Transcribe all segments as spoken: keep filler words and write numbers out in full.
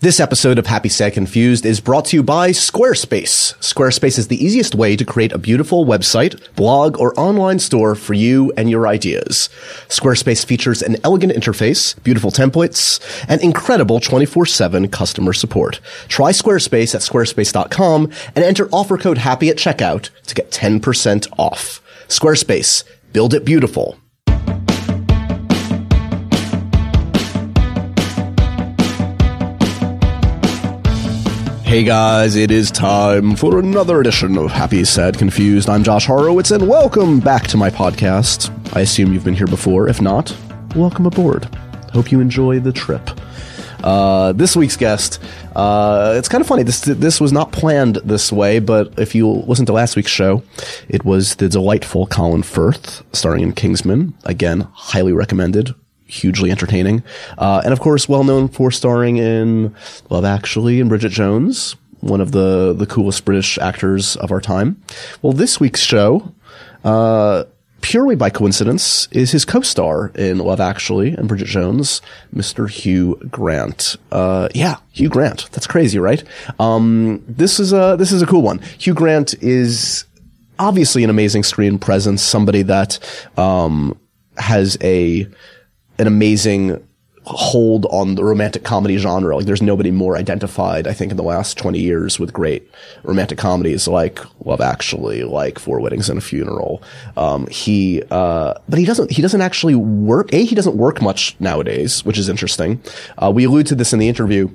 This episode of Happy, Sad, Confused is brought to you by Squarespace. Squarespace is the easiest way to create a beautiful website, blog, or online store for you and your ideas. Squarespace features an elegant interface, beautiful templates, and incredible twenty-four seven customer support. Try Squarespace at squarespace dot com and enter offer code HAPPY at checkout to get ten percent off. Squarespace. Build it beautiful. Hey guys, it is time for another edition of Happy, Sad, Confused. I'm Josh Horowitz, and welcome back to my podcast. I assume you've been here before. If not, welcome aboard. Hope you enjoy the trip. Uh, this week's guest, uh, it's kind of funny. This this was not planned this way, but if you listen to last week's show, it was the delightful Colin Firth, starring in Kingsman. Again, highly recommended. Hugely entertaining. Uh, and of course, well known for starring in Love Actually and Bridget Jones, one of the, the coolest British actors of our time. Well, this week's show, uh, purely by coincidence, is his co-star in Love Actually and Bridget Jones, Mister Hugh Grant. Uh, yeah, Hugh Grant. That's crazy, right? Um, this is a, this is a cool one. Hugh Grant is obviously an amazing screen presence, somebody that, um, has a, an amazing hold on the romantic comedy genre. Like, there's nobody more identified, I think, in the last twenty years with great romantic comedies like Love Actually, like Four Weddings and a Funeral. Um, he, uh, but he doesn't, he doesn't actually work. A, he doesn't work much nowadays, which is interesting. Uh, we allude to this in the interview.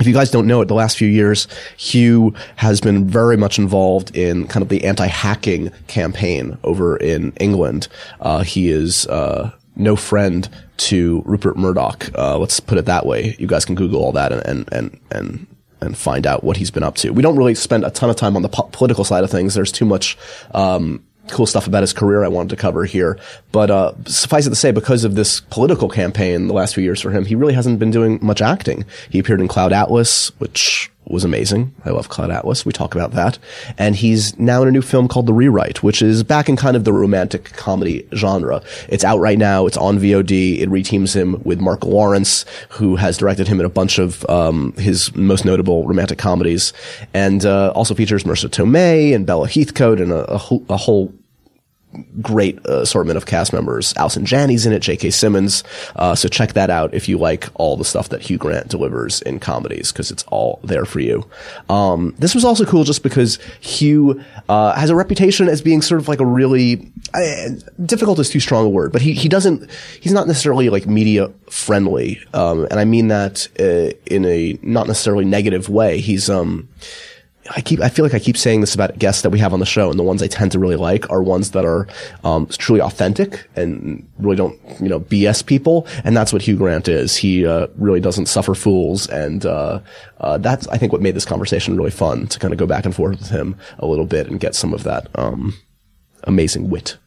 If you guys don't know it, the last few years, Hugh has been very much involved in kind of the anti-hacking campaign over in England. Uh, he is, uh, no friend to Rupert Murdoch. Uh, let's put it that way. You guys can Google all that and, and, and, and find out what he's been up to. We don't really spend a ton of time on the po- political side of things. There's too much, um, cool stuff about his career I wanted to cover here. But, uh, suffice it to say, because of this political campaign the last few years for him, he really hasn't been doing much acting. He appeared in Cloud Atlas, which was amazing. I love Cloud Atlas. We talk about that. And he's now in a new film called The Rewrite, which is back in kind of the romantic comedy genre. It's out right now. It's on V O D. It reteams him with Marc Lawrence, who has directed him in a bunch of, um, his most notable romantic comedies, and, uh, also features Marissa Tomei and Bella Heathcote and a, a, ho- a whole great assortment of cast members. Alison Janney's in it, J K Simmons. Uh, so check that out if you like all the stuff that Hugh Grant delivers in comedies, because it's all there for you. Um, this was also cool just because Hugh, uh, has a reputation as being sort of like a really, uh, difficult is too strong a word, but he, he doesn't, he's not necessarily like media friendly. Um, and I mean that, uh, in a not necessarily negative way. He's, um, I keep, I feel like I keep saying this about guests that we have on the show, and the ones I tend to really like are ones that are, um, truly authentic and really don't, you know, B S people. And that's what Hugh Grant is. He, uh, really doesn't suffer fools. And, uh, uh, that's, I think, what made this conversation really fun, to kind of go back and forth with him a little bit and get some of that, um, amazing wit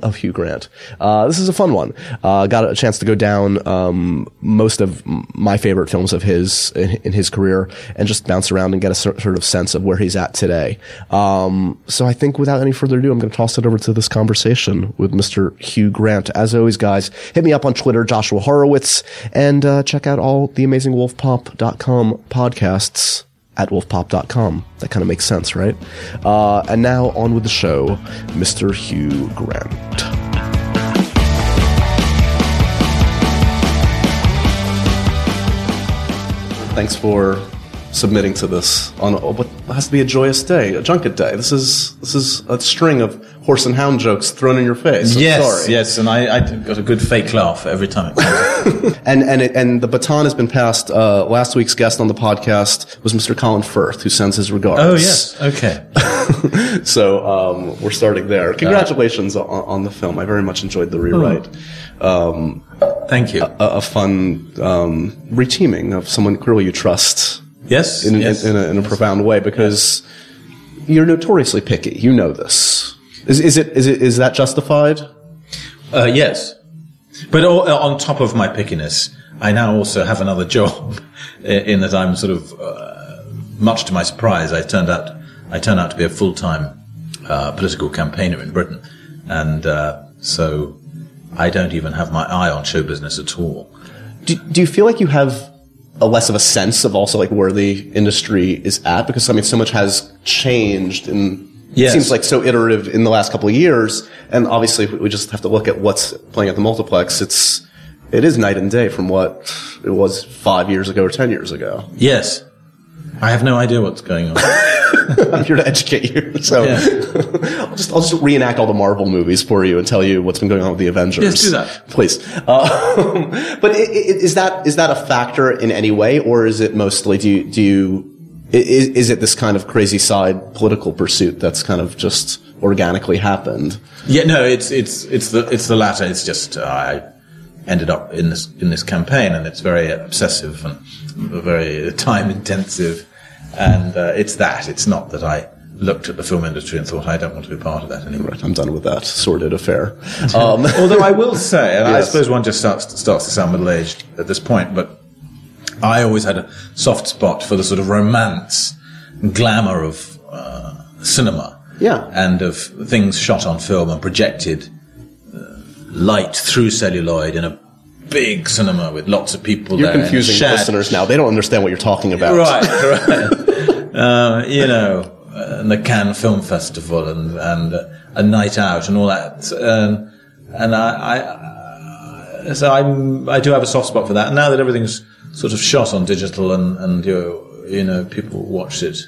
of Hugh Grant. Uh, this is a fun one. Uh, got a chance to go down, um, most of my favorite films of his in, in his career and just bounce around and get a sort of sense of where he's at today. Um, so I think without any further ado, I'm going to toss it over to this conversation with Mister Hugh Grant. As always, guys, hit me up on Twitter, Joshua Horowitz, and, uh, check out all the amazing wolf pop dot com podcasts at wolf pop dot com. That kind of makes sense, right? Uh, and now on with the show, Mister Hugh Grant. Thanks for submitting to this on what has to be a joyous day, a junket day. This is this is a string of horse and hound jokes thrown in your face. I'm yes, sorry. yes, and I, I got a good fake laugh every time. and and it, and the baton has been passed. Uh, last week's guest on the podcast was Mister Colin Firth, who sends his regards. Oh yes, okay. So um, we're starting there. Congratulations uh, on, on the film. I very much enjoyed The Rewrite. Oh. Um, Thank you. A, a fun um, reteaming of someone clearly you trust. Yes, in, yes. in, in a, in a yes. profound way, because yes. you're notoriously picky. You know this. Is, is it, is it, is that justified? Uh, yes. But all, uh, on top of my pickiness, I now also have another job in, in that I'm sort of, uh, much to my surprise, I turned out, I turned out to be a full-time, uh, political campaigner in Britain. And, uh, so I don't even have my eye on show business at all. Do, do you feel like you have a less of a sense of also like where the industry is at, because I mean so much has changed and yes. seems like so iterative in the last couple of years, and obviously we just have to look at what's playing at the multiplex. It's it is night and day from what it was five years ago or ten years ago. Yes, I have no idea what's going on. I'm here to educate you, so yeah. I'll just I'll just reenact all the Marvel movies for you and tell you what's been going on with the Avengers. Yes, do that, please. Uh, but it, it, is that is that a factor in any way, or is it mostly do you, do you is, is it this kind of crazy side political pursuit that's kind of just organically happened? Yeah, no, it's it's it's the it's the latter. It's just uh, I ended up in this in this campaign, and it's very obsessive and very time intensive. And uh, it's that. It's not that I looked at the film industry and thought, I don't want to be part of that anymore. Right, I'm done with that sordid affair. Um, although I will say, and yes. I suppose one just starts to, starts to sound middle-aged at this point, but I always had a soft spot for the sort of romance and glamour of uh, cinema. Yeah. And of things shot on film and projected uh, light through celluloid in a big cinema with lots of people you're there. You're confusing listeners now. They don't understand what you're talking about. Right, right. uh, you know, and the Cannes Film Festival and, and uh, a night out and all that. Um, and I, I uh, so I'm, I do have a soft spot for that. And now that everything's sort of shot on digital and, and you know, you know, people watch it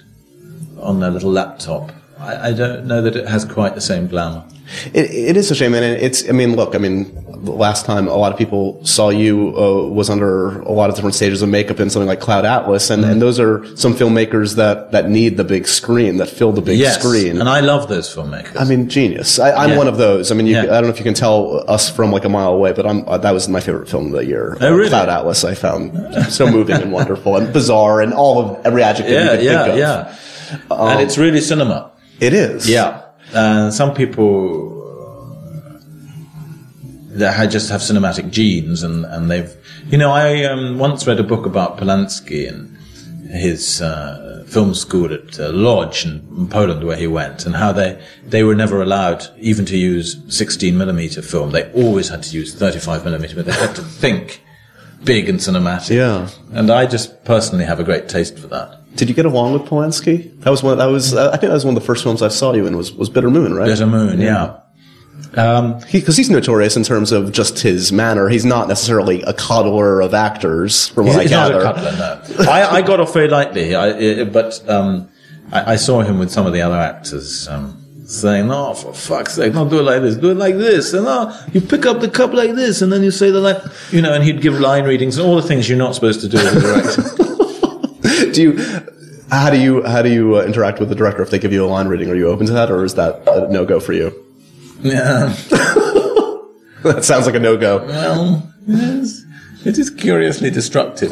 on their little laptop, I, I don't know that it has quite the same glamour. It, it is a shame, and it's. I mean, look. I mean, the last time a lot of people saw you uh, was under a lot of different stages of makeup in something like Cloud Atlas, and, mm. and those are some filmmakers that, that need the big screen, that fill the big yes, screen. And I love those filmmakers. I mean, genius. I, I'm yeah. one of those. I mean, you, yeah. I don't know if you can tell us from like a mile away, but I'm. Uh, that was my favorite film of the year. Oh, really? Cloud Atlas. I found so moving and wonderful and bizarre and all of every adjective yeah, you can yeah, think of. Yeah, yeah, um, and it's really cinema. It is. Yeah. Uh, some people that just have cinematic genes, and, and they've, you know, I um, once read a book about Polanski and his uh, film school at uh, Lodz in, in Poland, where he went, and how they, they were never allowed even to use sixteen millimeter film. They always had to use thirty-five millimeter, but they had to think big and cinematic. Yeah. And I just personally have a great taste for that. Did you get along with Polanski? That was one. That was. I think that was one of the first films I saw you in. Was was Bitter Moon, right? Bitter Moon, yeah. Um, he, 'cause he's notorious in terms of just his manner. He's not necessarily a coddler of actors, from what I gather. He's not a coddler, no. I, I got off very lightly, I, it, but um, I, I saw him with some of the other actors um, saying, "No, for fuck's sake, don't do it like this. Do it like this, and no, you pick up the cup like this, and then you say the line, you know." And he'd give line readings and all the things you're not supposed to do as a director. Do you, how do you, how do you uh, interact with the director if they give you a line reading? Are you open to that, or is that a no-go for you? Yeah. That sounds like a no-go. Well, it is, it is curiously destructive.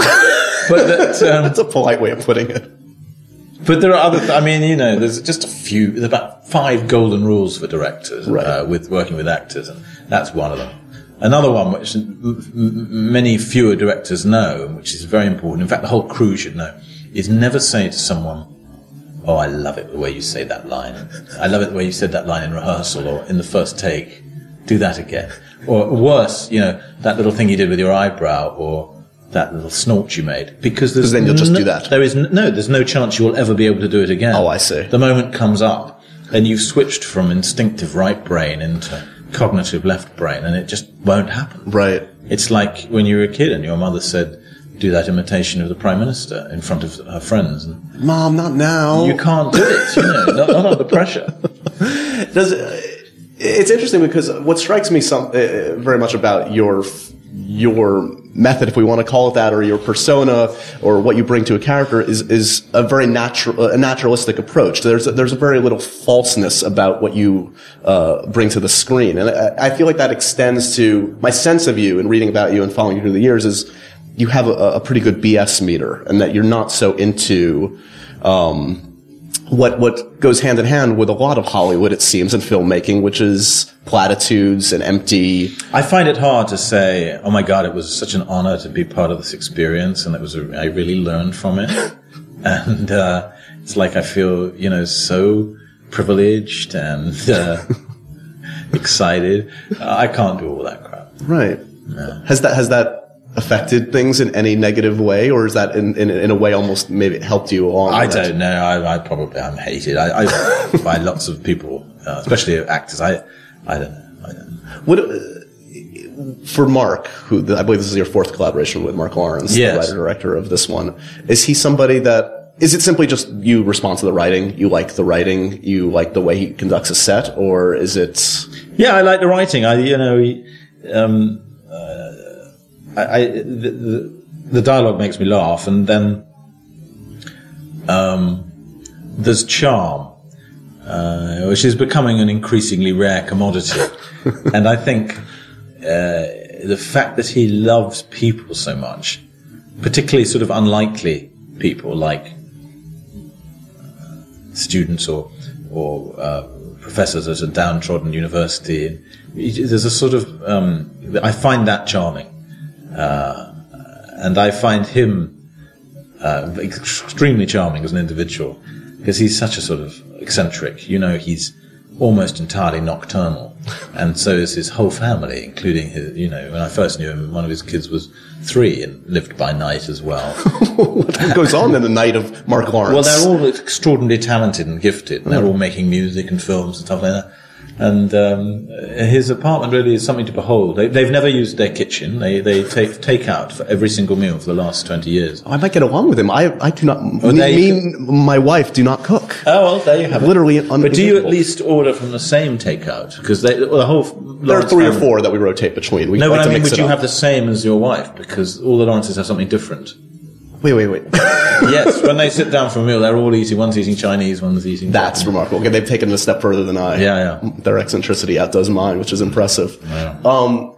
But that, um, that's a polite way of putting it. But there are other, th- I mean, you know, there's just a few, there's about five golden rules for directors, right, uh, with working with actors, and that's one of them. Another one which m- many fewer directors know, which is very important, in fact the whole crew should know, is never say to someone, "Oh, I love it the way you say that line. I love it the way you said that line in rehearsal or in the first take. Do that again." Or worse, you know, "That little thing you did with your eyebrow," or "That little snort you made." Because there's then you'll just no, do that. There is no, no, there's no chance you'll ever be able to do it again. Oh, I see. The moment comes up and you've switched from instinctive right brain into cognitive left brain, and it just won't happen. Right. It's like when you were a kid and your mother said, "Do that imitation of the Prime Minister in front of her friends." And Mom, not now. You can't do it, you know, not, not under pressure. Does, it's interesting because what strikes me some, uh, very much about your your method, if we want to call it that, or your persona, or what you bring to a character, is is a very natural, a naturalistic approach. There's a, there's a very little falseness about what you uh, bring to the screen, and I, I feel like that extends to my sense of you and reading about you and following you through the years. Is you have a, a pretty good B S meter, and that you're not so into um, what what goes hand in hand with a lot of Hollywood, it seems, and filmmaking, which is platitudes and empty. I find it hard to say, "Oh my God, it was such an honor to be part of this experience, and it was a, I really learned from it." And uh, it's like I feel, you know, so privileged and uh, excited. I can't do all that crap. Right. No. Has that has that affected things in any negative way, or is that in, in, in a way almost maybe it helped you along? I don't know. I, I probably I'm hated I, I by lots of people, uh, especially actors. I I don't know. I don't know. What, uh, for Marc, who I believe this is your fourth collaboration with Marc Lawrence, yes. the writer director of this one, is he somebody that is it simply just you respond to the writing, you like the writing, you like the way he conducts a set, or is it? Yeah, I like the writing. I you know. He, um, uh, I, I the, the, the dialogue makes me laugh, and then um, there's charm, uh, which is becoming an increasingly rare commodity. And I think uh, the fact that he loves people so much, particularly sort of unlikely people like uh, students or or uh, professors at a downtrodden university, there's a sort of um, I find that charming. Uh, and I find him uh, extremely charming as an individual, because he's such a sort of eccentric. You know, he's almost entirely nocturnal, and so is his whole family, including his. You know, when I first knew him, one of his kids was three and lived by night as well. What goes on in the night of Marc Lawrence? Well, they're all extraordinarily talented and gifted, and they're all making music and films and stuff like that. And um, his apartment really is something to behold. They, they've never used their kitchen. They they take take out for every single meal for the last twenty years. Oh, I might get along with him. I I do not. Well, me, they, me my wife do not cook. Oh well, there you have Literally it. Literally, but do you at least order from the same takeout? Because well, the whole there are three family. or four that we rotate between. We no, like but I mean, would you up. have the same as your wife? Because all the Lawrences have something different. Wait, wait, wait. Yes, when they sit down for a meal, they're all eating. One's eating Chinese, one's eating... That's Japanese. Remarkable. Okay, they've taken it a step further than I. Yeah, yeah. Their eccentricity outdoes mine, which is impressive. Yeah. Um,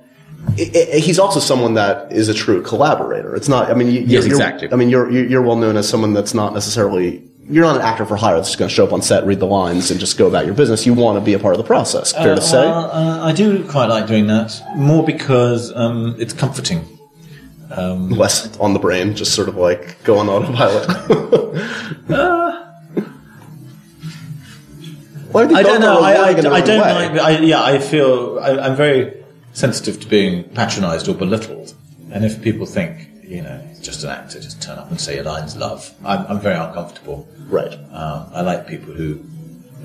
it, it, he's also someone that is a true collaborator. It's not... I mean, you, yes, you're, exactly. I mean, you're, you're well known as someone that's not necessarily... You're not an actor for hire that's just going to show up on set, read the lines, and just go about your business. You want to be a part of the process, fair uh, to say? Uh, uh, I do quite like doing that, more because um, it's comforting. Um, Less on the brain, just sort of like go on autopilot. uh, Why do you I don't know. I, I, I don't way? like. I, yeah, I feel I, I'm very sensitive to being patronised or belittled, and if people think you know it's just an actor, just turn up and say your lines, love. I'm, I'm very uncomfortable. Right. Um, I like people who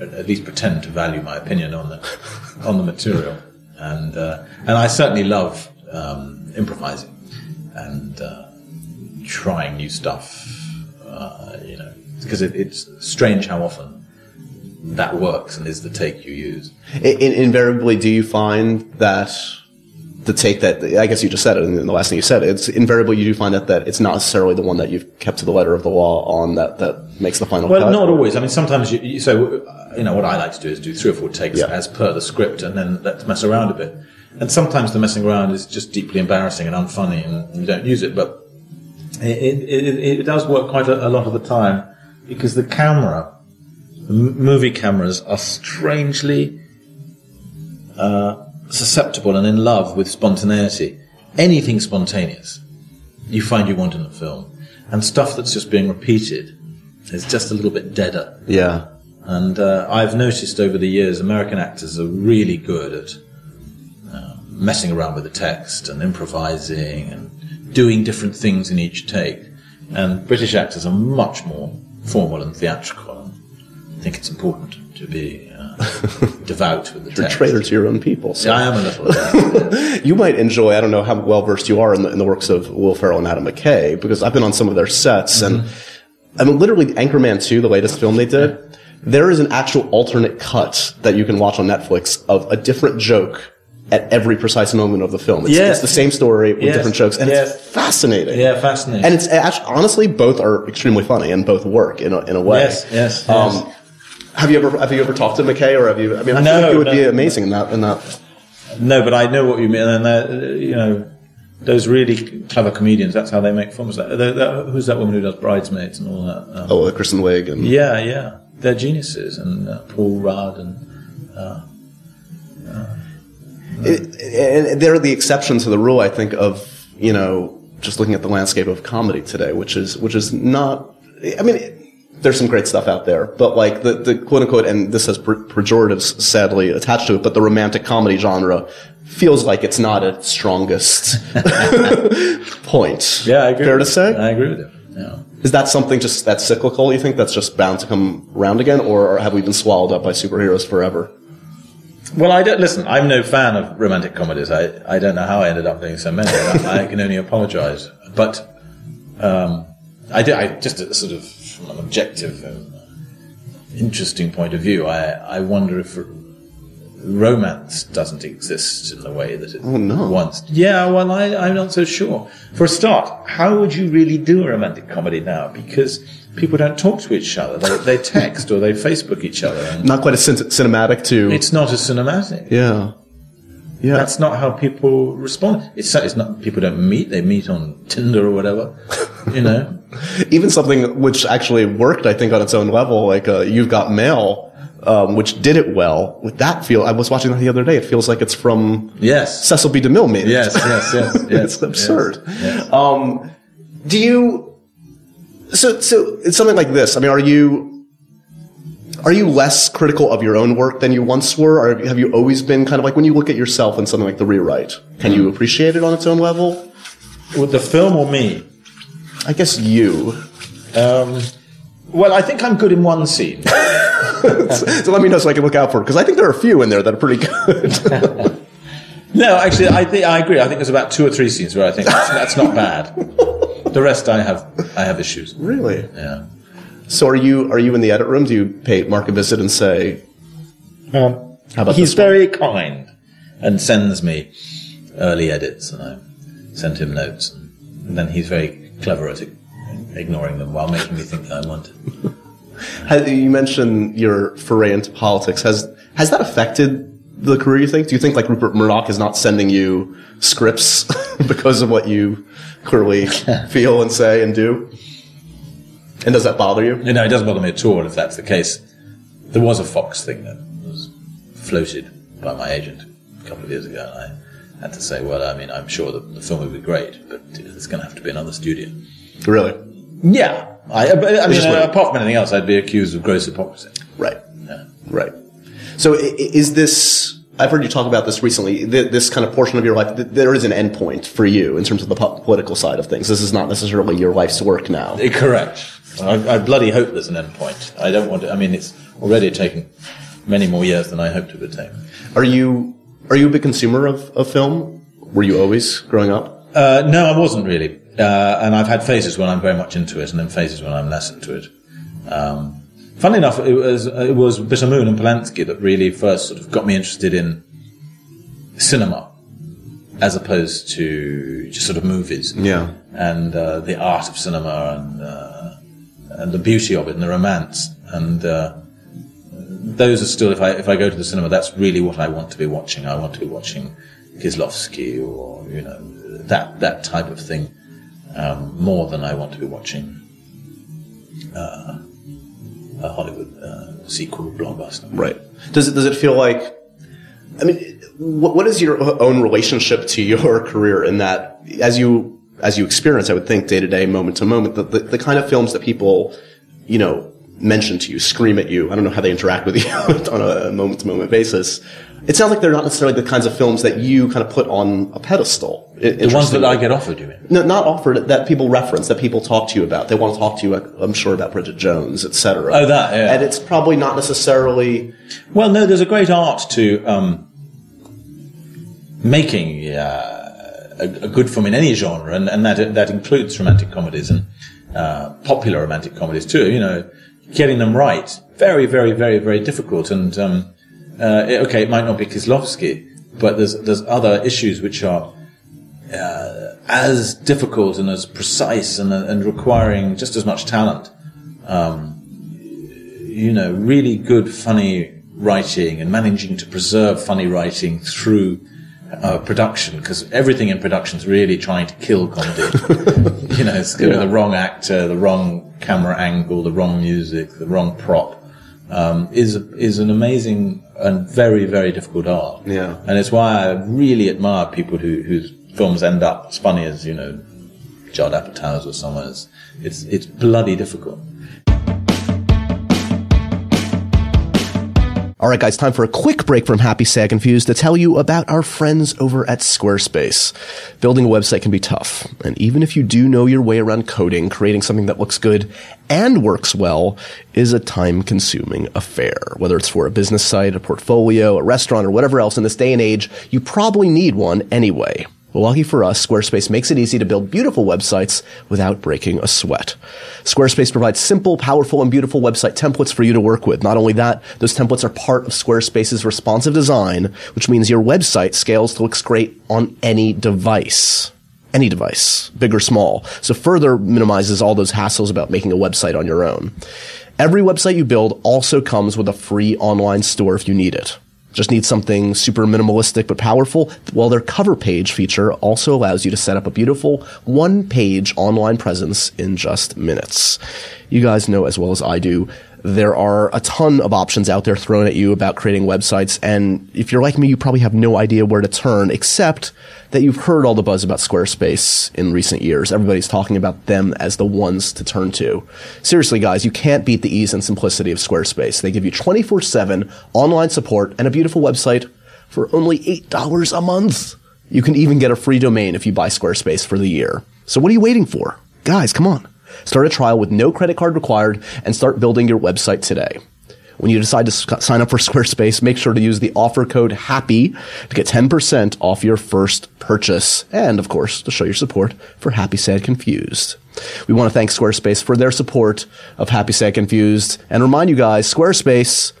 at least pretend to value my opinion on the on the material, and uh, and I certainly love um, improvising. And uh, trying new stuff, uh, you know, because it, it's strange how often that works and is the take you use. In, in, invariably, do you find that the take that, I guess you just said it in the last thing you said, it's invariably you do find out that it's not necessarily the one that you've kept to the letter of the law on that, that makes the final well, cut? Well, not always. I mean, sometimes you, you, so, you know, what I like to do is do three or four takes yeah. as per the script and then let's mess around a bit. And sometimes the messing around is just deeply embarrassing and unfunny and you don't use it, but it, it, it does work quite a, a lot of the time because the camera, the movie cameras are strangely uh, susceptible and in love with spontaneity. Anything spontaneous you find you want in a film. And stuff that's just being repeated is just a little bit deader. Yeah. And uh, I've noticed over the years American actors are really good at messing around with the text and improvising and doing different things in each take. And British actors are much more formal and theatrical. I think it's important to be uh, devout with the You're text. You're a traitor to your own people. So. Yeah, I am a little bit. Yeah. You might enjoy, I don't know how well-versed you are in the, in the works of Will Ferrell and Adam McKay, because I've been on some of their sets, mm-hmm. and I mean, literally Anchorman two, the latest film they did, yeah. there is an actual alternate cut that you can watch on Netflix of a different joke at every precise moment of the film. It's, yes. it's the same story with yes. different jokes, and yes. it's fascinating. Yeah, fascinating. And it's actually, honestly, both are extremely funny, and both work in a, in a way. Yes, yes, um, yes. Have you ever have you ever talked to McKay, or have you? I mean, I no, think it would no, be amazing no. in that in that. No, but I know what you mean, and uh, you know, those really clever comedians. That's how they make films. They're, they're, who's that woman who does Bridesmaids and all that? Um, oh, Kristen Wiig and yeah, yeah, they're geniuses, and uh, Paul Rudd and. Uh, uh, It, and they're the exception to the rule, I think, of, you know, just looking at the landscape of comedy today, which is, which is not, I mean, there's some great stuff out there, but like the, the quote unquote, and this has pejoratives sadly attached to it, but the romantic comedy genre feels like it's not its strongest point. Yeah, I agree. Fair to say? I agree with you. Yeah. Is that something just that's cyclical, you think, that's just bound to come around again, or have we been swallowed up by superheroes forever? Well, I don't, listen, I'm no fan of romantic comedies. I, I don't know how I ended up doing so many. I, I can only apologize. But um, I, do, I just sort of, from an objective and interesting point of view, I, I wonder if romance doesn't exist in the way that it oh, no. once did. Yeah, well, I, I'm not so sure. For a start, how would you really do a romantic comedy now? Because people don't talk to each other. They, they text or they Facebook each other. And not quite as cin cinematic to... It's not as cinematic. Yeah. Yeah. That's not how people respond. It's, it's not, people don't meet. They meet on Tinder or whatever, you know. Even something which actually worked, I think, on its own level, like uh, You've Got Mail... Um, which did it well with that feel. I was watching that the other day. It feels like it's from yes. Cecil B. DeMille, maybe. Yes, yes, yes. yes it's absurd. Yes, yes. Um, do you? So, so it's something like this. I mean, are you are you less critical of your own work than you once were, or have you always been kind of like when you look at yourself in something like The Rewrite? Can you appreciate it on its own level? With the film or me? I guess you. Um, well, I think I'm good in one scene. So let me know so I can look out for it, because I think there are a few in there that are pretty good. No, actually, I think I agree. I think there's about two or three scenes where I think that's, that's not bad. The rest, I have I have issues. Really? Yeah. So are you are you in the edit room? Do you pay Mark a visit and say, um, "How about he's this very one? kind and sends me early edits, and I send him notes, and then he's very clever at ignoring them while making me think that I want it." You mentioned your foray into politics. Has has that affected the career, you think? Do you think, like, Rupert Murdoch is not sending you scripts because of what you clearly feel and say and do? And does that bother you? No, it doesn't bother me at all if that's the case. There was a Fox thing that was floated by my agent a couple of years ago, and I had to say, well, I mean, I'm sure that the film would be great, but it's going to have to be another studio. Really? Yeah. I, I mean, uh, apart from anything else, I'd be accused of gross hypocrisy. Right. Yeah. Right. So is this, I've heard you talk about this recently, this kind of portion of your life, there is an end point for you in terms of the political side of things. This is not necessarily your life's work now. Correct. I, I bloody hope there's an end point. I don't want to, I mean, it's already taken many more years than I hoped it would take. Are you, are you a big consumer of, of film? Were you always growing up? Uh, no, I wasn't really. Uh, and I've had phases when I'm very much into it, and then phases when I'm less into it. Um, funnily enough, it was, it was Bitter Moon and Polanski that really first sort of got me interested in cinema, as opposed to just sort of movies. Yeah. And uh, the art of cinema, and uh, and the beauty of it, and the romance, and uh, those are still. If I if I go to the cinema, that's really what I want to be watching. I want to be watching Kieslowski, or you know, that that type of thing. Um, more than I want to be watching uh, a Hollywood uh, sequel blockbuster. Right. Does it, does it feel like... I mean, what, what is your own relationship to your career in that, as you as you experience, I would think, day-to-day, moment-to-moment, the, the, the kind of films that people, you know, mention to you, scream at you, I don't know how they interact with you on a moment-to-moment basis. It sounds like they're not necessarily the kinds of films that you kind of put on a pedestal. The ones that I get offered, you mean? No, not offered, that people reference, that people talk to you about. They want to talk to you, I'm sure, about Bridget Jones, et cetera. Oh, that, yeah. And it's probably not necessarily... Well, no, there's a great art to um, making uh, a, a good film in any genre, and, and that, that includes romantic comedies and uh, popular romantic comedies, too. You know, getting them right, very, very, very, very difficult, and... Um, Uh, it, okay, it might not be Kieslowski, but there's there's other issues which are uh, as difficult and as precise and uh, and requiring just as much talent. Um, you know, really good funny writing and managing to preserve funny writing through uh, production, because everything in production is really trying to kill comedy. You know, it's going to be the wrong actor, the wrong camera angle, the wrong music, the wrong prop. Um, is is an amazing and very, very difficult art. Yeah. And it's why I really admire people who, whose films end up as funny as, you know, Judd Apatow's or someone. It's, it's, it's bloody difficult. All right, guys, time for a quick break from Happy, Sad, Confused to tell you about our friends over at Squarespace. Building a website can be tough, and even if you do know your way around coding, creating something that looks good and works well is a time-consuming affair. Whether it's for a business site, a portfolio, a restaurant, or whatever else, in this day and age, you probably need one anyway. Well, lucky for us, Squarespace makes it easy to build beautiful websites without breaking a sweat. Squarespace provides simple, powerful, and beautiful website templates for you to work with. Not only that, those templates are part of Squarespace's responsive design, which means your website scales to look great on any device. Any device, big or small. So further minimizes all those hassles about making a website on your own. Every website you build also comes with a free online store if you need it. Just need something super minimalistic but powerful? Well, their cover page feature also allows you to set up a beautiful one-page online presence in just minutes. You guys know as well as I do, there are a ton of options out there thrown at you about creating websites, and if you're like me, you probably have no idea where to turn, except that you've heard all the buzz about Squarespace in recent years. Everybody's talking about them as the ones to turn to. Seriously, guys, you can't beat the ease and simplicity of Squarespace. They give you twenty-four seven online support and a beautiful website for only eight dollars a month. You can even get a free domain if you buy Squarespace for the year. So what are you waiting for? Guys, come on. Start a trial with no credit card required and start building your website today. When you decide to sc- sign up for Squarespace, make sure to use the offer code HAPPY to get ten percent off your first purchase. And, of course, to show your support for Happy, Sad, Confused. We want to thank Squarespace for their support of Happy, Sad, Confused. And remind you guys, Squarespace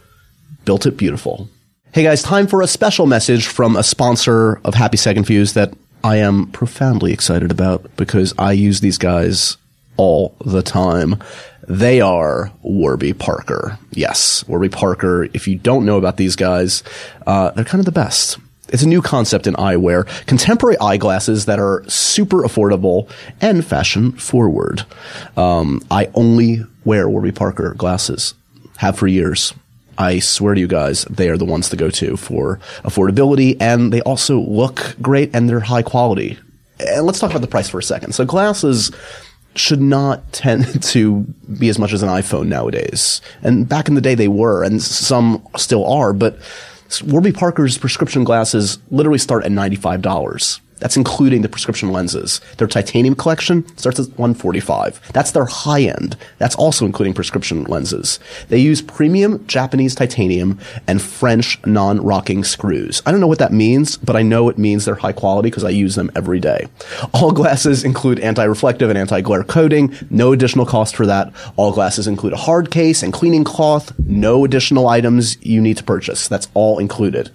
built it beautiful. Hey, guys, time for a special message from a sponsor of Happy, Sad, Confused that I am profoundly excited about because I use these guys all the time. They are Warby Parker. Yes, Warby Parker. If you don't know about these guys, uh, they're kind of the best. It's a new concept in eyewear, contemporary eyeglasses that are super affordable and fashion forward. Um, I only wear Warby Parker glasses, have for years. I swear to you guys, they are the ones to go to for affordability, and they also look great and they're high quality. And let's talk about the price for a second. So glasses should not tend to be as much as an iPhone nowadays. And back in the day they were, and some still are, but Warby Parker's prescription glasses literally start at ninety-five dollars. That's including the prescription lenses. Their titanium collection starts at one forty-five. That's their high end. That's also including prescription lenses. They use premium Japanese titanium and French non-rocking screws. I don't know what that means, but I know it means they're high quality because I use them every day. All glasses include anti-reflective and anti-glare coating. No additional cost for that. All glasses include a hard case and cleaning cloth. No additional items you need to purchase. That's all included.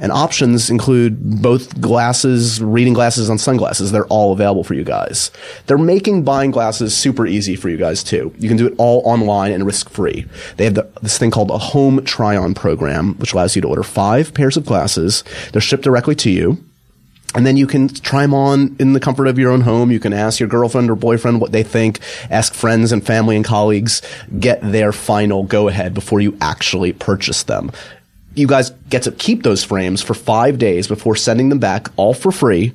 And options include both glasses, reading glasses and sunglasses. They're all available for you guys. They're making buying glasses super easy for you guys too. You can do it all online and risk-free. They have the, this thing called a home try-on program, which allows you to order five pairs of glasses. They're shipped directly to you. And then you can try them on in the comfort of your own home. You can ask your girlfriend or boyfriend what they think, ask friends and family and colleagues, get their final go-ahead before you actually purchase them. You guys get to keep those frames for five days before sending them back, all for free,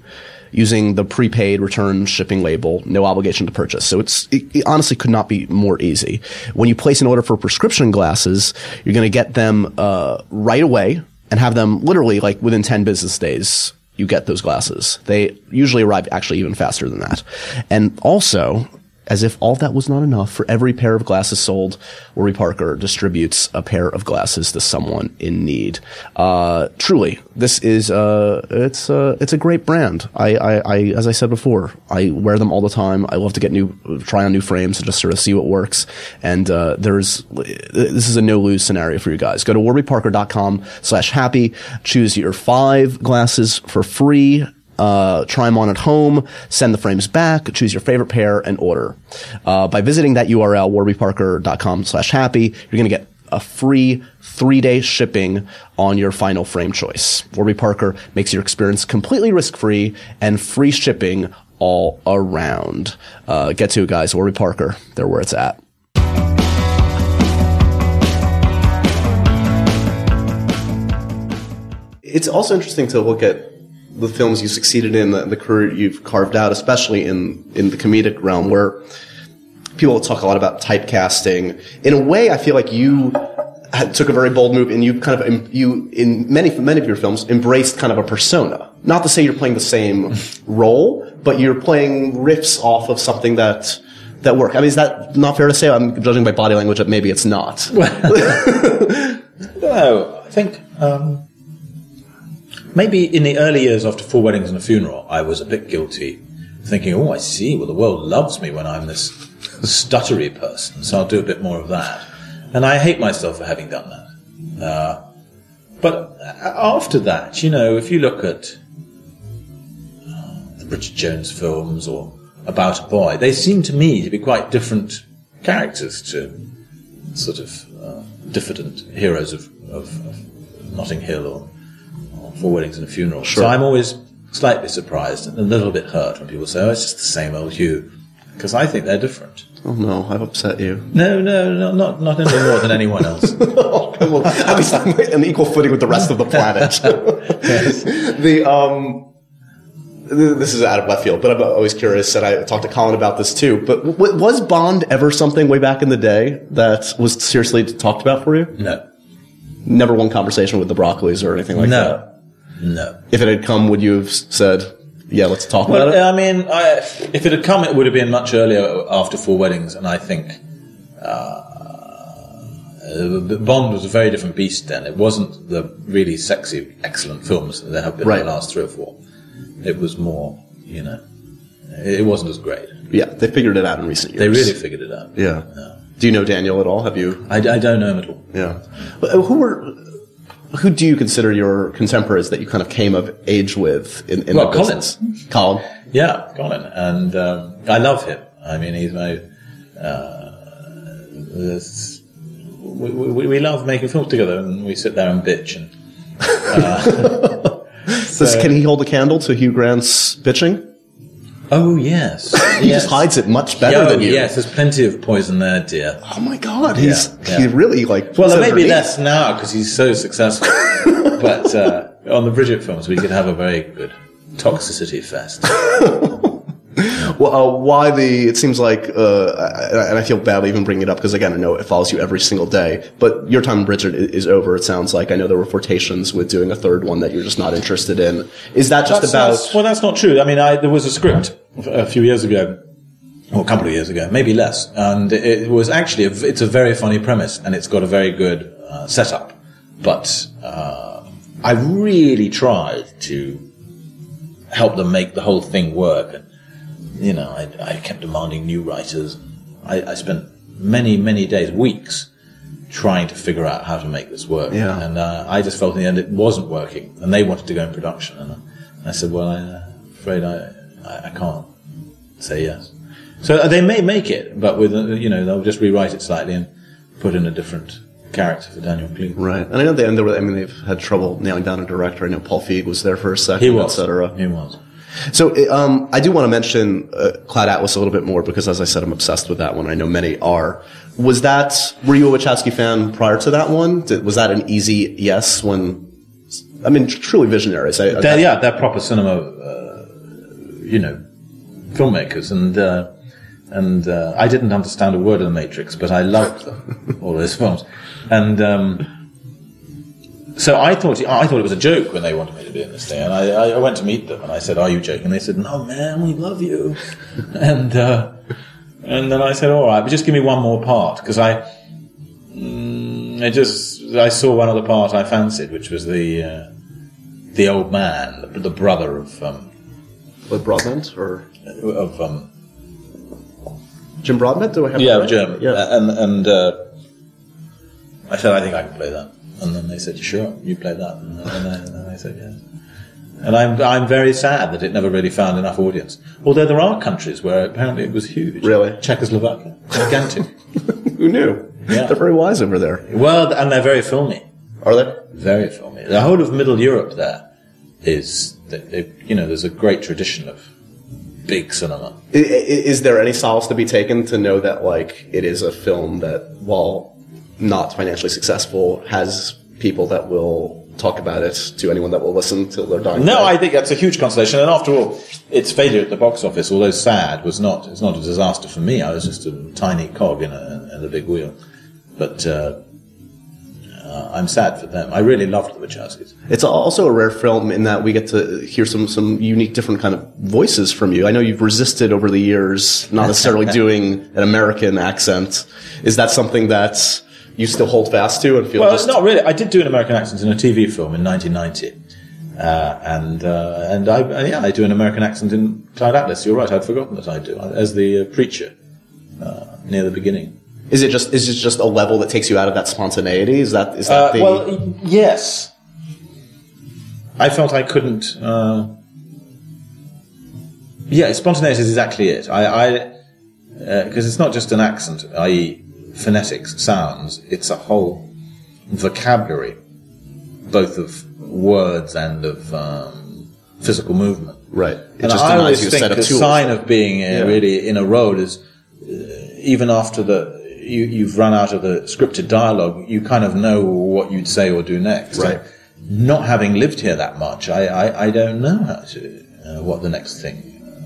using the prepaid return shipping label, no obligation to purchase. So it's it, it honestly could not be more easy. When you place an order for prescription glasses, you're going to get them uh, right away and have them literally like within ten business days. You get those glasses. They usually arrive actually even faster than that. And also, as if all that was not enough, for every pair of glasses sold, Warby Parker distributes a pair of glasses to someone in need. Uh, truly, this is uh, it's uh, it's a great brand. I, I, I as I said before, I wear them all the time. I love to get new, try on new frames and just sort of see what works. And uh, there's this is a no lose scenario for you guys. Go to warby parker dot com slash happy. Choose your five glasses for free. Uh, try them on at home, send the frames back, choose your favorite pair, and order. Uh, by visiting that U R L, warby parker dot com slash happy, you're going to get a free three-day shipping on your final frame choice. Warby Parker makes your experience completely risk-free and free shipping all around. Uh, get to it, guys. Warby Parker, they're where it's at. It's also interesting to look at the films you succeeded in, the, the career you've carved out, especially in, in the comedic realm, where people talk a lot about typecasting. In a way, I feel like you took a very bold move, and you kind of, you in many many of your films embraced kind of a persona. Not to say you're playing the same role, but you're playing riffs off of something that that work. I mean, is that not fair to say? I'm judging by body language that maybe it's not. Well, no, I think um, maybe in the early years after Four Weddings and a Funeral, I was a bit guilty, thinking, "Oh, I see. Well, the world loves me when I'm this stuttery person, so I'll do a bit more of that." And I hate myself for having done that. Uh, but after that, you know, if you look at uh, the Bridget Jones films or About a Boy, they seem to me to be quite different characters to sort of uh, diffident heroes of, of, of Notting Hill or, or Four Weddings and a Funeral. Sure. So I'm always slightly surprised and a little bit hurt when people say, "Oh, it's just the same old Hugh," because I think they're different. Oh no, I've upset you. No, no, no not not any more than anyone else. Oh, well, at least I'm on equal footing with the rest of the planet. Yes. The um, this is out of left field, but I'm always curious, and I talked to Colin about this too. But w was Bond ever something way back in the day that was seriously talked about for you? No, never one conversation with the Broccolis or anything like no. that. No, no. If it had come, would you have said, "Yeah, let's talk well, about it"? I mean, I, if it had come, it would have been much earlier after Four Weddings, and I think uh, Bond was a very different beast then. It wasn't the really sexy, excellent films that there have been right. in the last three or four. It was more, you know, it wasn't as great. Yeah, they figured it out in recent years. They really figured it out. Yeah. yeah. Do you know Daniel at all? Have you? I, I don't know him at all. Yeah. But who were... Who do you consider your contemporaries that you kind of came of age with in, in well, the business? Colin. Colin. Yeah, Colin. And um, I love him. I mean, he's my... Uh, this, we, we, we love making films together, and we sit there and bitch. And, uh, so, so, can he hold a candle to Hugh Grant's bitching? Oh, yes. he yes. just hides it much better Yo, than you. Yes, there's plenty of poison there, dear. Oh, my God. He's yeah, yeah. He really, like... Well, there may be less now because he's so successful. But uh, on the Bridget films, we could have a very good toxicity fest. Well, uh, why the... It seems like... Uh, and I feel badly even bringing it up because, again, I know it follows you every single day. But your time with Bridget is over, it sounds like. I know there were flirtations with doing a third one that you're just not interested in. Is that just that's, about... That's, well, that's not true. I mean, I, there was a script a few years ago, or a couple of years ago, maybe less. And it was actually... A, it's a very funny premise, and it's got a very good uh, setup. But uh, I really tried to help them make the whole thing work. You know, I, I kept demanding new writers. I, I spent many, many days, weeks, trying to figure out how to make this work. Yeah. And uh, I just felt in the end it wasn't working, and they wanted to go in production. And I, I said, well, I'm uh, afraid I, I, I can't say yes. So they may make it, but with uh, you know, they'll just rewrite it slightly and put in a different character for Daniel Cleveland. Right. And I know they, and they were, I mean, they've had trouble nailing down a director. I know Paul Feig was there for a second, et cetera. He was. So um, I do want to mention uh, Cloud Atlas a little bit more because, as I said, I'm obsessed with that one. I know many are. Was that were you a Wachowski fan prior to that one? Did, was that an easy yes? When I mean, truly visionaries. I, they're, I, yeah, they're proper cinema, uh, you know, filmmakers, and uh, and uh, I didn't understand a word of The Matrix, but I loved them, all those films, and. Um, So I thought I thought it was a joke when they wanted me to be in this thing, and I, I went to meet them and I said, "Are you joking?" And they said, "No, man, we love you." and uh, and then I said, "All right, but just give me one more part," because I mm, I just I saw one other part I fancied, which was the uh, the old man, the, the brother of um, what Broadbent or of um, Jim Broadbent. Do I have yeah, that right? Jim? Yeah, uh, and and uh, I said, "I think I can play that." And then they said, "Sure, you play that." And then, and then I said, "Yes." And I'm I'm very sad that it never really found enough audience. Although there are countries where apparently it was huge. Really? Czechoslovakia, gigantic. Who knew? Yeah. They're very wise over there. Well, and they're very filmy. Are they? Very filmy. The whole of Middle Europe there is, they, you know, there's a great tradition of big cinema. Is, is there any solace to be taken to know that, like, it is a film that, while not financially successful, has people that will talk about it to anyone that will listen till they're dying? No, I think that's a huge consolation. And after all, its failure at the box office, although sad, was not it's not a disaster for me. I was just a tiny cog in a, in a big wheel. But uh, Uh, I'm sad for them. I really loved the Wachowskis. It's also a rare film in that we get to hear some, some unique, different kind of voices from you. I know you've resisted over the years not necessarily doing an American accent. Is that something that you still hold fast to and feel? Well, just... not really. I did do an American accent in a T V film in nineteen ninety. Uh, and, uh, and I, and yeah, I do an American accent in Cloud Atlas. You're right. I'd forgotten that I do. As the uh, preacher, uh, near the beginning. Is it just, is it just a level that takes you out of that spontaneity? Is that, is that uh, the... Well, yes. I felt I couldn't, uh, yeah, spontaneity is exactly it. I, I, uh, cause it's not just an accent, that is phonetics, sounds, it's a whole vocabulary, both of words and of, um, physical movement. Right. It and just I always you think the sign of being uh, yeah. really in a role is, uh, even after the, You, you've run out of the scripted dialogue, you kind of know what you'd say or do next. Right. So not having lived here that much, I, I, I don't know how to, uh, what the next thing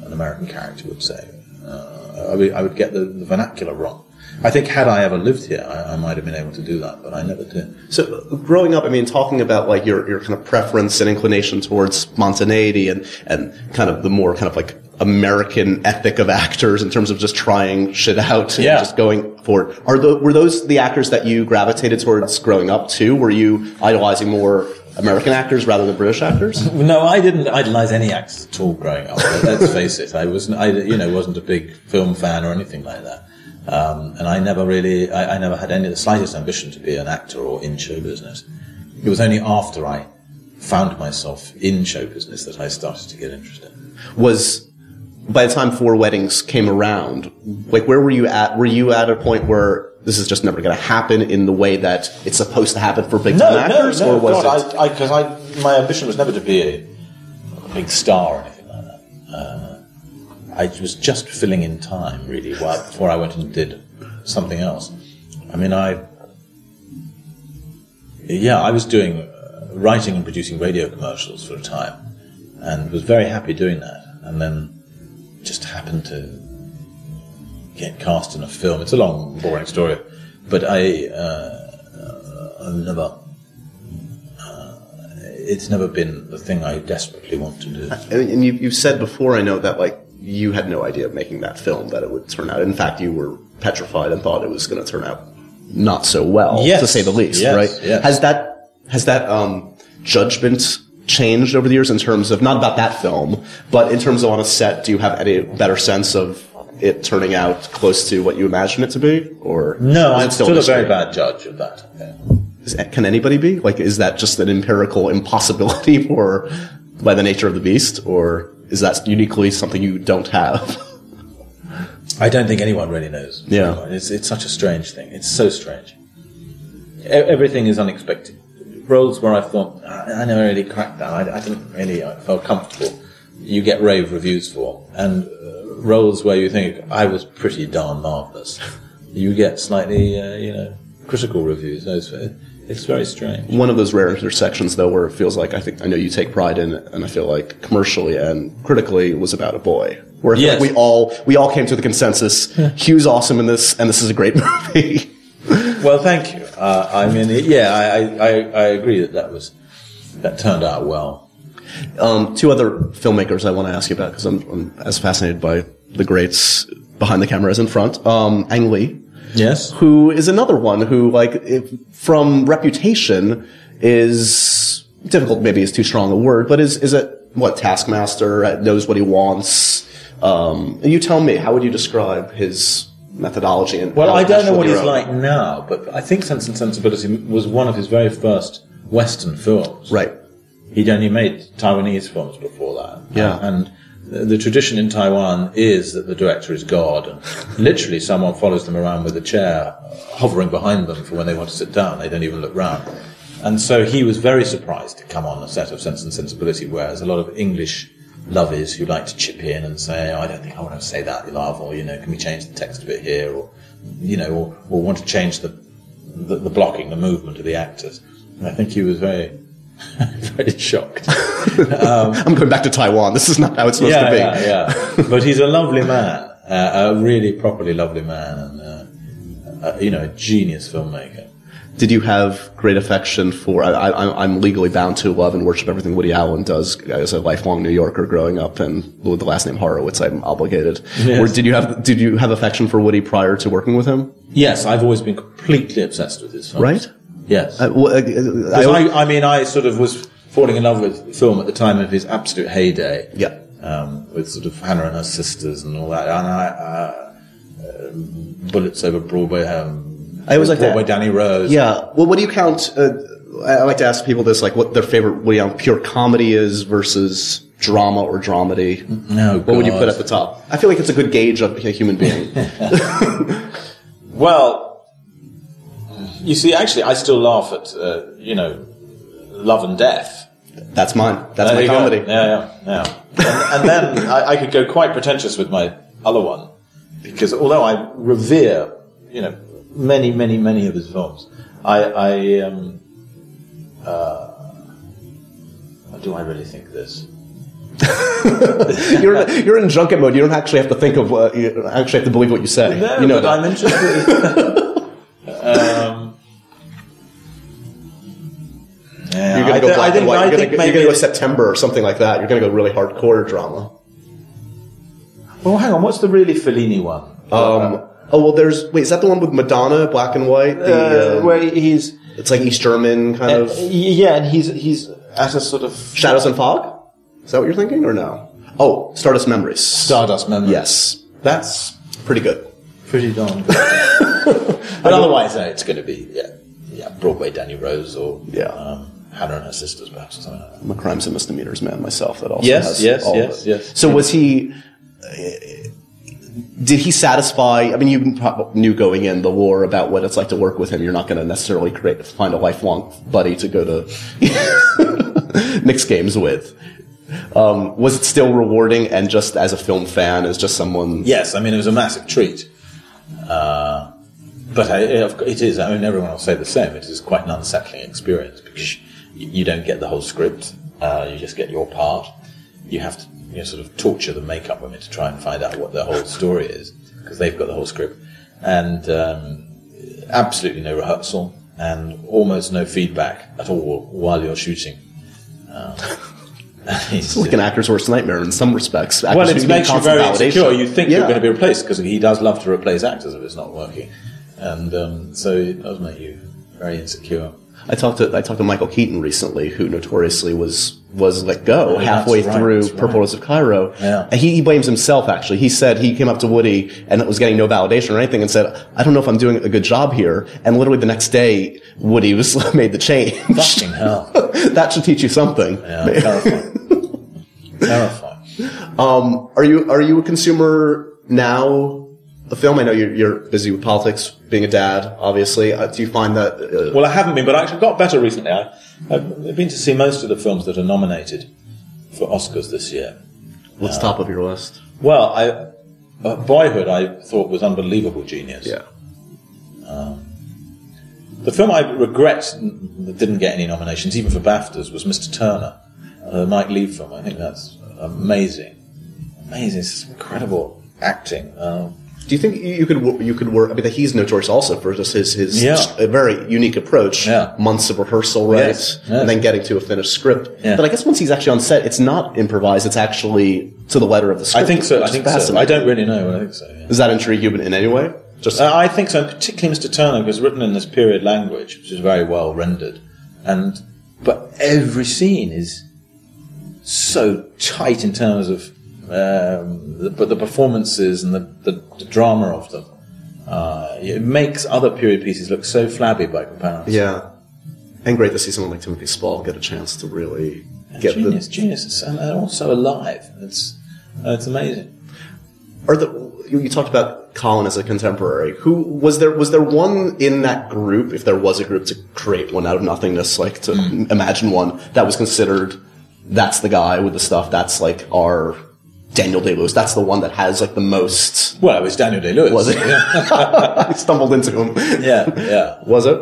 an American character would say. Uh, I, would, I would get the, the vernacular wrong. I think had I ever lived here, I, I might have been able to do that, but I never did. So growing up, I mean, talking about like your, your kind of preference and inclination towards spontaneity and, and kind of the more kind of like American ethic of actors in terms of just trying shit out and yeah. just going for it. Are the, were those the actors that you gravitated towards growing up too? Were you idolizing more American actors rather than British actors? No, I didn't idolize any actors at all growing up. Let's face it. I wasn't, I, you know, wasn't a big film fan or anything like that. Um, and I never really, I, I never had any the slightest ambition to be an actor or in show business. It was only after I found myself in show business that I started to get interested. Was, by the time Four Weddings came around, like where were you at? Were you at a point where this is just never going to happen in the way that it's supposed to happen for big no, time actors? No, no, or was God, it? Because I, I, I, my ambition was never to be a big star or anything like that. Uh, I was just filling in time, really, while, before I went and did something else. I mean, I... Yeah, I was doing... Uh, writing and producing radio commercials for a time, and was very happy doing that, and then just happened to get cast in a film. It's a long, boring story, but I... Uh, I've never... Uh, it's never been the thing I desperately want to do. And you, you've said before, I know, that, like, you had no idea of making that film that it would turn out. In fact, you were petrified and thought it was going to turn out not so well, yes, to say the least, yes, right? Yes. Has that has that um, judgment changed over the years in terms of, not about that film, but in terms of on a set, do you have any better sense of it turning out close to what you imagine it to be? Or no, I'm still, still a very bad judge of that. Yeah. Can anybody be? Like, is that just an empirical impossibility for, by the nature of the beast, or... Is that uniquely something you don't have? I don't think anyone really knows. Yeah. It's, it's such a strange thing. It's so strange. E- everything is unexpected. Roles where I thought, I, I never really cracked that. I, I didn't really I felt comfortable. You get rave reviews for. And uh, roles where you think, I was pretty darn marvellous. You get slightly, uh, you know, critical reviews. Those It's very strange. One of those rare intersections, though, where it feels like, I think, I know you take pride in it, and I feel like commercially and critically was About a Boy. Where I yes. feel like we all, we all came to the consensus, Hugh's awesome in this, and this is a great movie. Well, thank you. Uh, I mean, it, yeah, I, I, I agree that that was, that turned out well. Um, two other filmmakers I want to ask you about, because I'm, I'm as fascinated by the greats behind the camera as in front. Um, Ang Lee. Yes. Who is another one who, like, if, from reputation is difficult, maybe is too strong a word, but is, is it, what, taskmaster, knows what he wants. Um, you tell me, how would you describe his methodology? And well, I don't know what he's own? like now, but I think Sense and Sensibility was one of his very first Western films. Right. He'd only made Taiwanese films before that. Yeah. And the tradition in Taiwan is that the director is God, and literally someone follows them around with a chair, hovering behind them for when they want to sit down. They don't even look round. And so he was very surprised to come on a set of Sense and Sensibility, whereas a lot of English lovies who like to chip in and say, oh, I don't think I want to say that, love, or, you know, can we change the text a bit here, or, you know, or, or want to change the, the, the blocking, the movement of the actors. And I think he was very... very shocked. Um, I'm going back to Taiwan. This is not how it's supposed yeah, to be. Yeah, yeah. But he's a lovely man, uh, a really properly lovely man, and uh, uh, you know, a genius filmmaker. Did you have great affection for, I, I, I'm legally bound to love and worship everything Woody Allen does as a lifelong New Yorker growing up, and with the last name Horowitz, I'm obligated. Yes. Or did you have, did you have affection for Woody prior to working with him? Yes, I've always been completely obsessed with his films. Right? Yes. Uh, well, uh, I, I, I mean, I sort of was falling in love with film at the time of his absolute heyday. Yeah. Um, with sort of Hannah and Her Sisters and all that. And I, uh, uh, Bullets Over Broadway, um, I always like Broadway, Danny Rose. Yeah. Well, what do you count? Uh, I like to ask people this, like what their favorite Woody Allen pure comedy is versus drama or dramedy. No, what God. would you put at the top? I feel like it's a good gauge of a human being. Well, you see, actually, I still laugh at uh, you know, Love and Death. That's mine. That's there my comedy. Go. Yeah, yeah, yeah. And, and then I, I could go quite pretentious with my other one, because although I revere, you know, many, many, many of his films, I, I, um, uh, do I really think this? you're, in, you're in junket mode. You don't actually have to think of, uh, you actually have to believe what you say. No, you know, but that. I'm interested. um, yeah, you're going to go black and white. You're going to go, go September or something like that. You're going to go really hardcore drama. Well, hang on. What's the really Fellini one? Um, um Oh, well, there's... Wait, is that the one with Madonna, black and white? The, uh, uh, where he's... It's like East German, kind uh, of... Yeah, and he's he's at a sort of... Shadows and Fog? Is that what you're thinking, or no? Oh, Stardust Memories. Stardust Memories. Yes. That's pretty good. Pretty darn good. But otherwise, no, it's going to be, yeah, yeah, Broadway, Danny Rose, or yeah. um, Hannah and Her Sisters, perhaps, or something like that. I'm a crimes and misdemeanors man myself. That also yes, has yes, all yes, yes, yes. So was he... Uh, Did he satisfy, I mean, you knew going in the lore about what it's like to work with him. You're not going to necessarily create, find a lifelong buddy to go to Knicks games with. Um, was it still rewarding, and just as a film fan, as just someone? Yes, I mean, it was a massive treat. Uh, but I, it is, I mean, everyone will say the same. It is quite an unsettling experience, because you don't get the whole script. Uh, you just get your part. You have to, you know, sort of torture the makeup women to try and find out what their whole story is, because they've got the whole script. And um, absolutely no rehearsal and almost no feedback at all while you're shooting. Um, it's like an actor's worst nightmare in some respects. Actors well, it makes you very insecure. You think yeah. you're going to be replaced, because he does love to replace actors if it's not working. And um, so it does make you very insecure. I talked to I talked to Michael Keaton recently, who notoriously was was let go oh, halfway right, through right. Purple Rose of Cairo. Yeah. And he, he blames himself, actually. He said he came up to Woody and it was getting no validation or anything, and said, "I don't know if I'm doing a good job here." And literally the next day, Woody was made the change. Fucking hell! That should teach you something. Yeah, terrifying. Terrifying. Um, are you are you a consumer now? The film, I know you're, you're busy with politics, being a dad, obviously. Uh, do you find that... Uh, well, I haven't been, but I actually got better recently. I, I've been to see most of the films that are nominated for Oscars this year. What's uh, top of your list? Well, I, uh, Boyhood, I thought, was unbelievable genius. Yeah. Um, the film I regret that didn't get any nominations, even for BAFTAs, was Mister Turner, the Mike Leigh film. I think that's amazing. Amazing. It's incredible acting. Um, Do you think you could you could work? I mean, he's notorious also for just his his yeah. a very unique approach. Yeah. Months of rehearsal, right, yes, yes. and then getting to a finished script. Yeah. But I guess once he's actually on set, it's not improvised. It's actually to the letter of the script. I think so. I think so. I don't really know. I think so. Yeah. Does that intrigue you in any way? Just uh, I think so. And particularly Mister Turner was written in this period language, which is very well rendered, and but every scene is so tight in terms of. Um, the, but the performances and the, the, the drama of them, uh, it makes other period pieces look so flabby by comparison. Yeah, and great to see someone like Timothy Spall get a chance to really and get genius, the genius, and also alive. It's uh, it's amazing. Are the you talked about Colin as a contemporary? Who was there? Was there one in that group, if there was a group to create one out of nothingness, like to mm. imagine one that was considered? That's the guy with the stuff. That's like our Daniel Day-Lewis, that's the one that has, like, the most... Well, it was Daniel Day-Lewis. Was it? I stumbled into him. Yeah, yeah. Was it?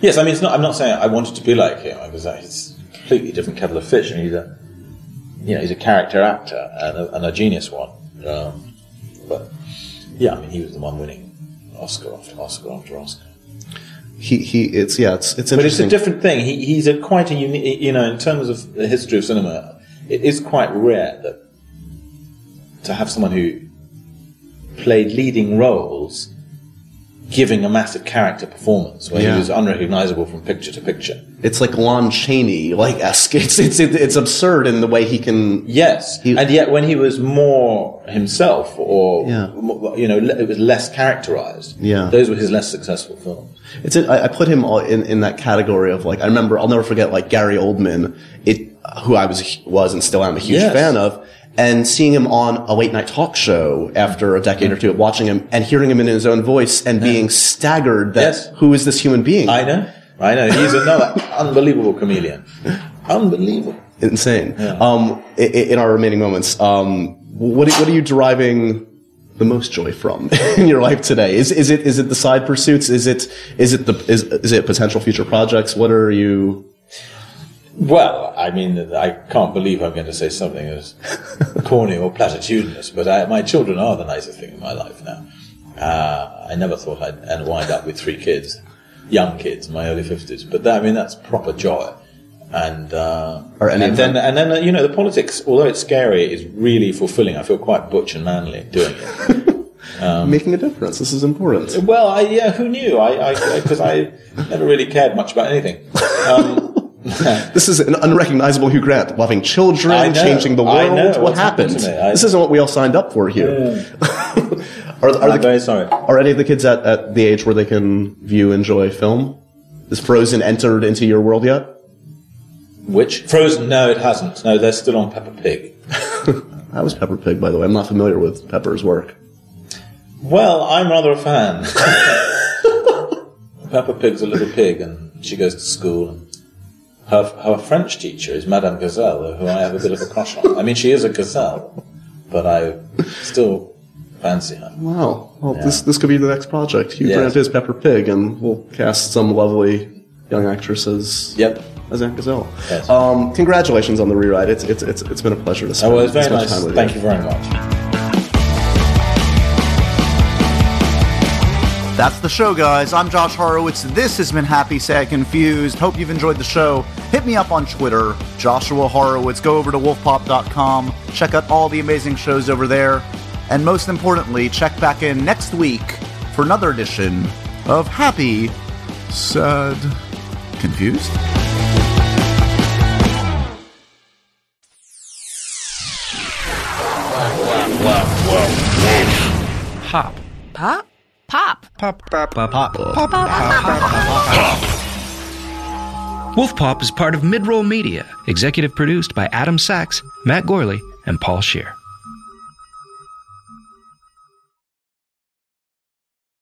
Yes, I mean, it's not, I'm not saying I wanted to be like him. I was like, it's a completely different kettle of fish. I mean, he's a, you know, he's a character actor and a, and a genius one. Um, but, yeah, I mean, he was the one winning Oscar after Oscar after Oscar. he he it's yeah it's it's interesting. But it's a different thing. He he's a quite a unique, you know, in terms of the history of cinema, it is quite rare that to have someone who played leading roles giving a massive character performance where yeah. he was unrecognizable from picture to picture. It's like Lon Chaney-like-esque. It's, it's, it's absurd in the way he can... Yes, he, and yet when he was more himself or, yeah. you know, it was less characterized, yeah. those were his less successful films. It's a, I put him all in, in that category of, like, I remember, I'll never forget, like, Gary Oldman, it, who I was, was and still am a huge yes. fan of, and seeing him on a late-night talk show after a decade or two of watching him and hearing him in his own voice and being yeah. staggered that yes. who is this human being? I know. I know. He's another unbelievable chameleon. Unbelievable. Insane. Yeah. Um, in our remaining moments, um, what, what are you deriving the most joy from in your life today? Is, is it is it the side pursuits? Is it is it the is, is it potential future projects? What are you... Well, I mean, I can't believe I'm going to say something as corny or platitudinous, but I, my children are the nicest thing in my life now. Uh, I never thought I'd wind up with three kids, young kids in my early fifties, but that, I mean, that's proper joy. And, uh, or and then, and then, you know, the politics, although it's scary, is really fulfilling. I feel quite butch and manly doing it. Um, Making a difference. This is important. Well, I, yeah, who knew? I, I, because I never really cared much about anything. Um, This is an unrecognizable Hugh Grant, loving children, changing the world. I know. What What's happened? happened to me? I, this isn't what we all signed up for here. Yeah. are, are I'm the, very sorry. Are any of the kids at, at the age where they can view, enjoy film? Is Frozen entered into your world yet? Which? Frozen? No, it hasn't. No, they're still on Peppa Pig. That was Peppa Pig, by the way. I'm not familiar with Peppa's work. Well, I'm rather a fan. Peppa Pig's a little pig, and she goes to school and... Her, her French teacher is Madame Gazelle, who I have a bit of a crush on. I mean, she is a gazelle, but I still fancy her. Wow. Well, yeah. this this could be the next project. Hugh yes. Grant is Peppa Pig, and we'll cast some lovely young actresses yep. as Aunt Gazelle. Yes. Um, congratulations on The Rewrite. It's, it's, it's, it's been a pleasure to spend oh, well, it's very nice. time with you. Thank you very much. That's the show, guys. I'm Josh Horowitz. This has been Happy, Sad, Confused. Hope you've enjoyed the show. Hit me up on Twitter, Joshua Horowitz. Go over to wolf pop dot com. Check out all the amazing shows over there. And most importantly, check back in next week for another edition of Happy, Sad, Confused. Pop. Pop? Pop. Pop, pop, pop, pop, pop, pop, pop, pop, pop. Wolf Pop is part of Midroll Media, executive produced by Adam Sachs, Matt Gourley, and Paul Scheer.